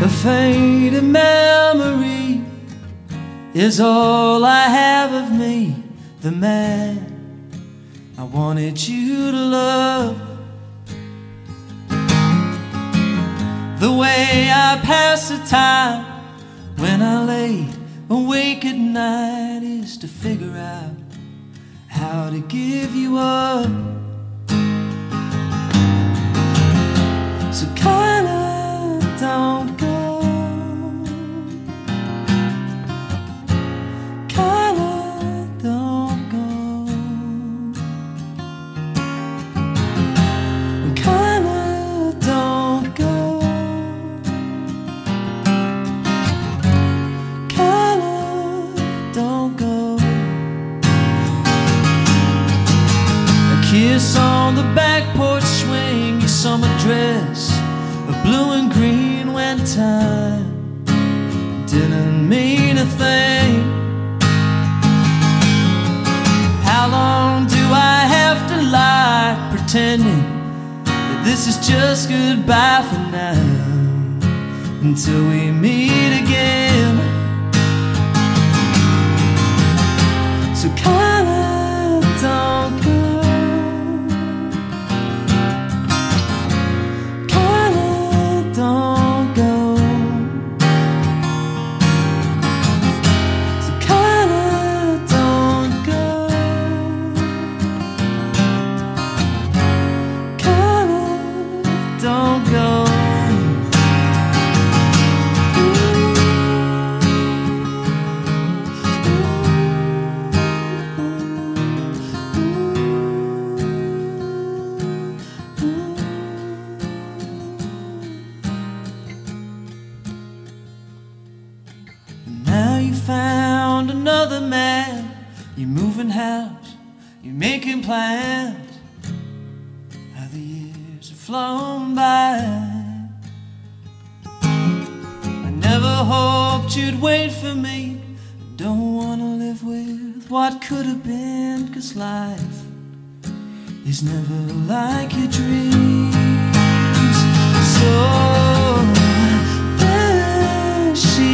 A faded memory is all I have of me, the man I wanted you to love. The way I pass the time when I lay awake at night is to figure out how to give you up. So kinda don't go. Kiss on the back porch swing, your summer dress of blue and green when time didn't mean a thing. How long do I have to lie pretending that this is just goodbye for now until we meet again? So kinda don't go. House, you're making plans, how the years have flown by. I never hoped you'd wait for me. I don't want to live with what could have been, 'cause life is never like your dreams. So there she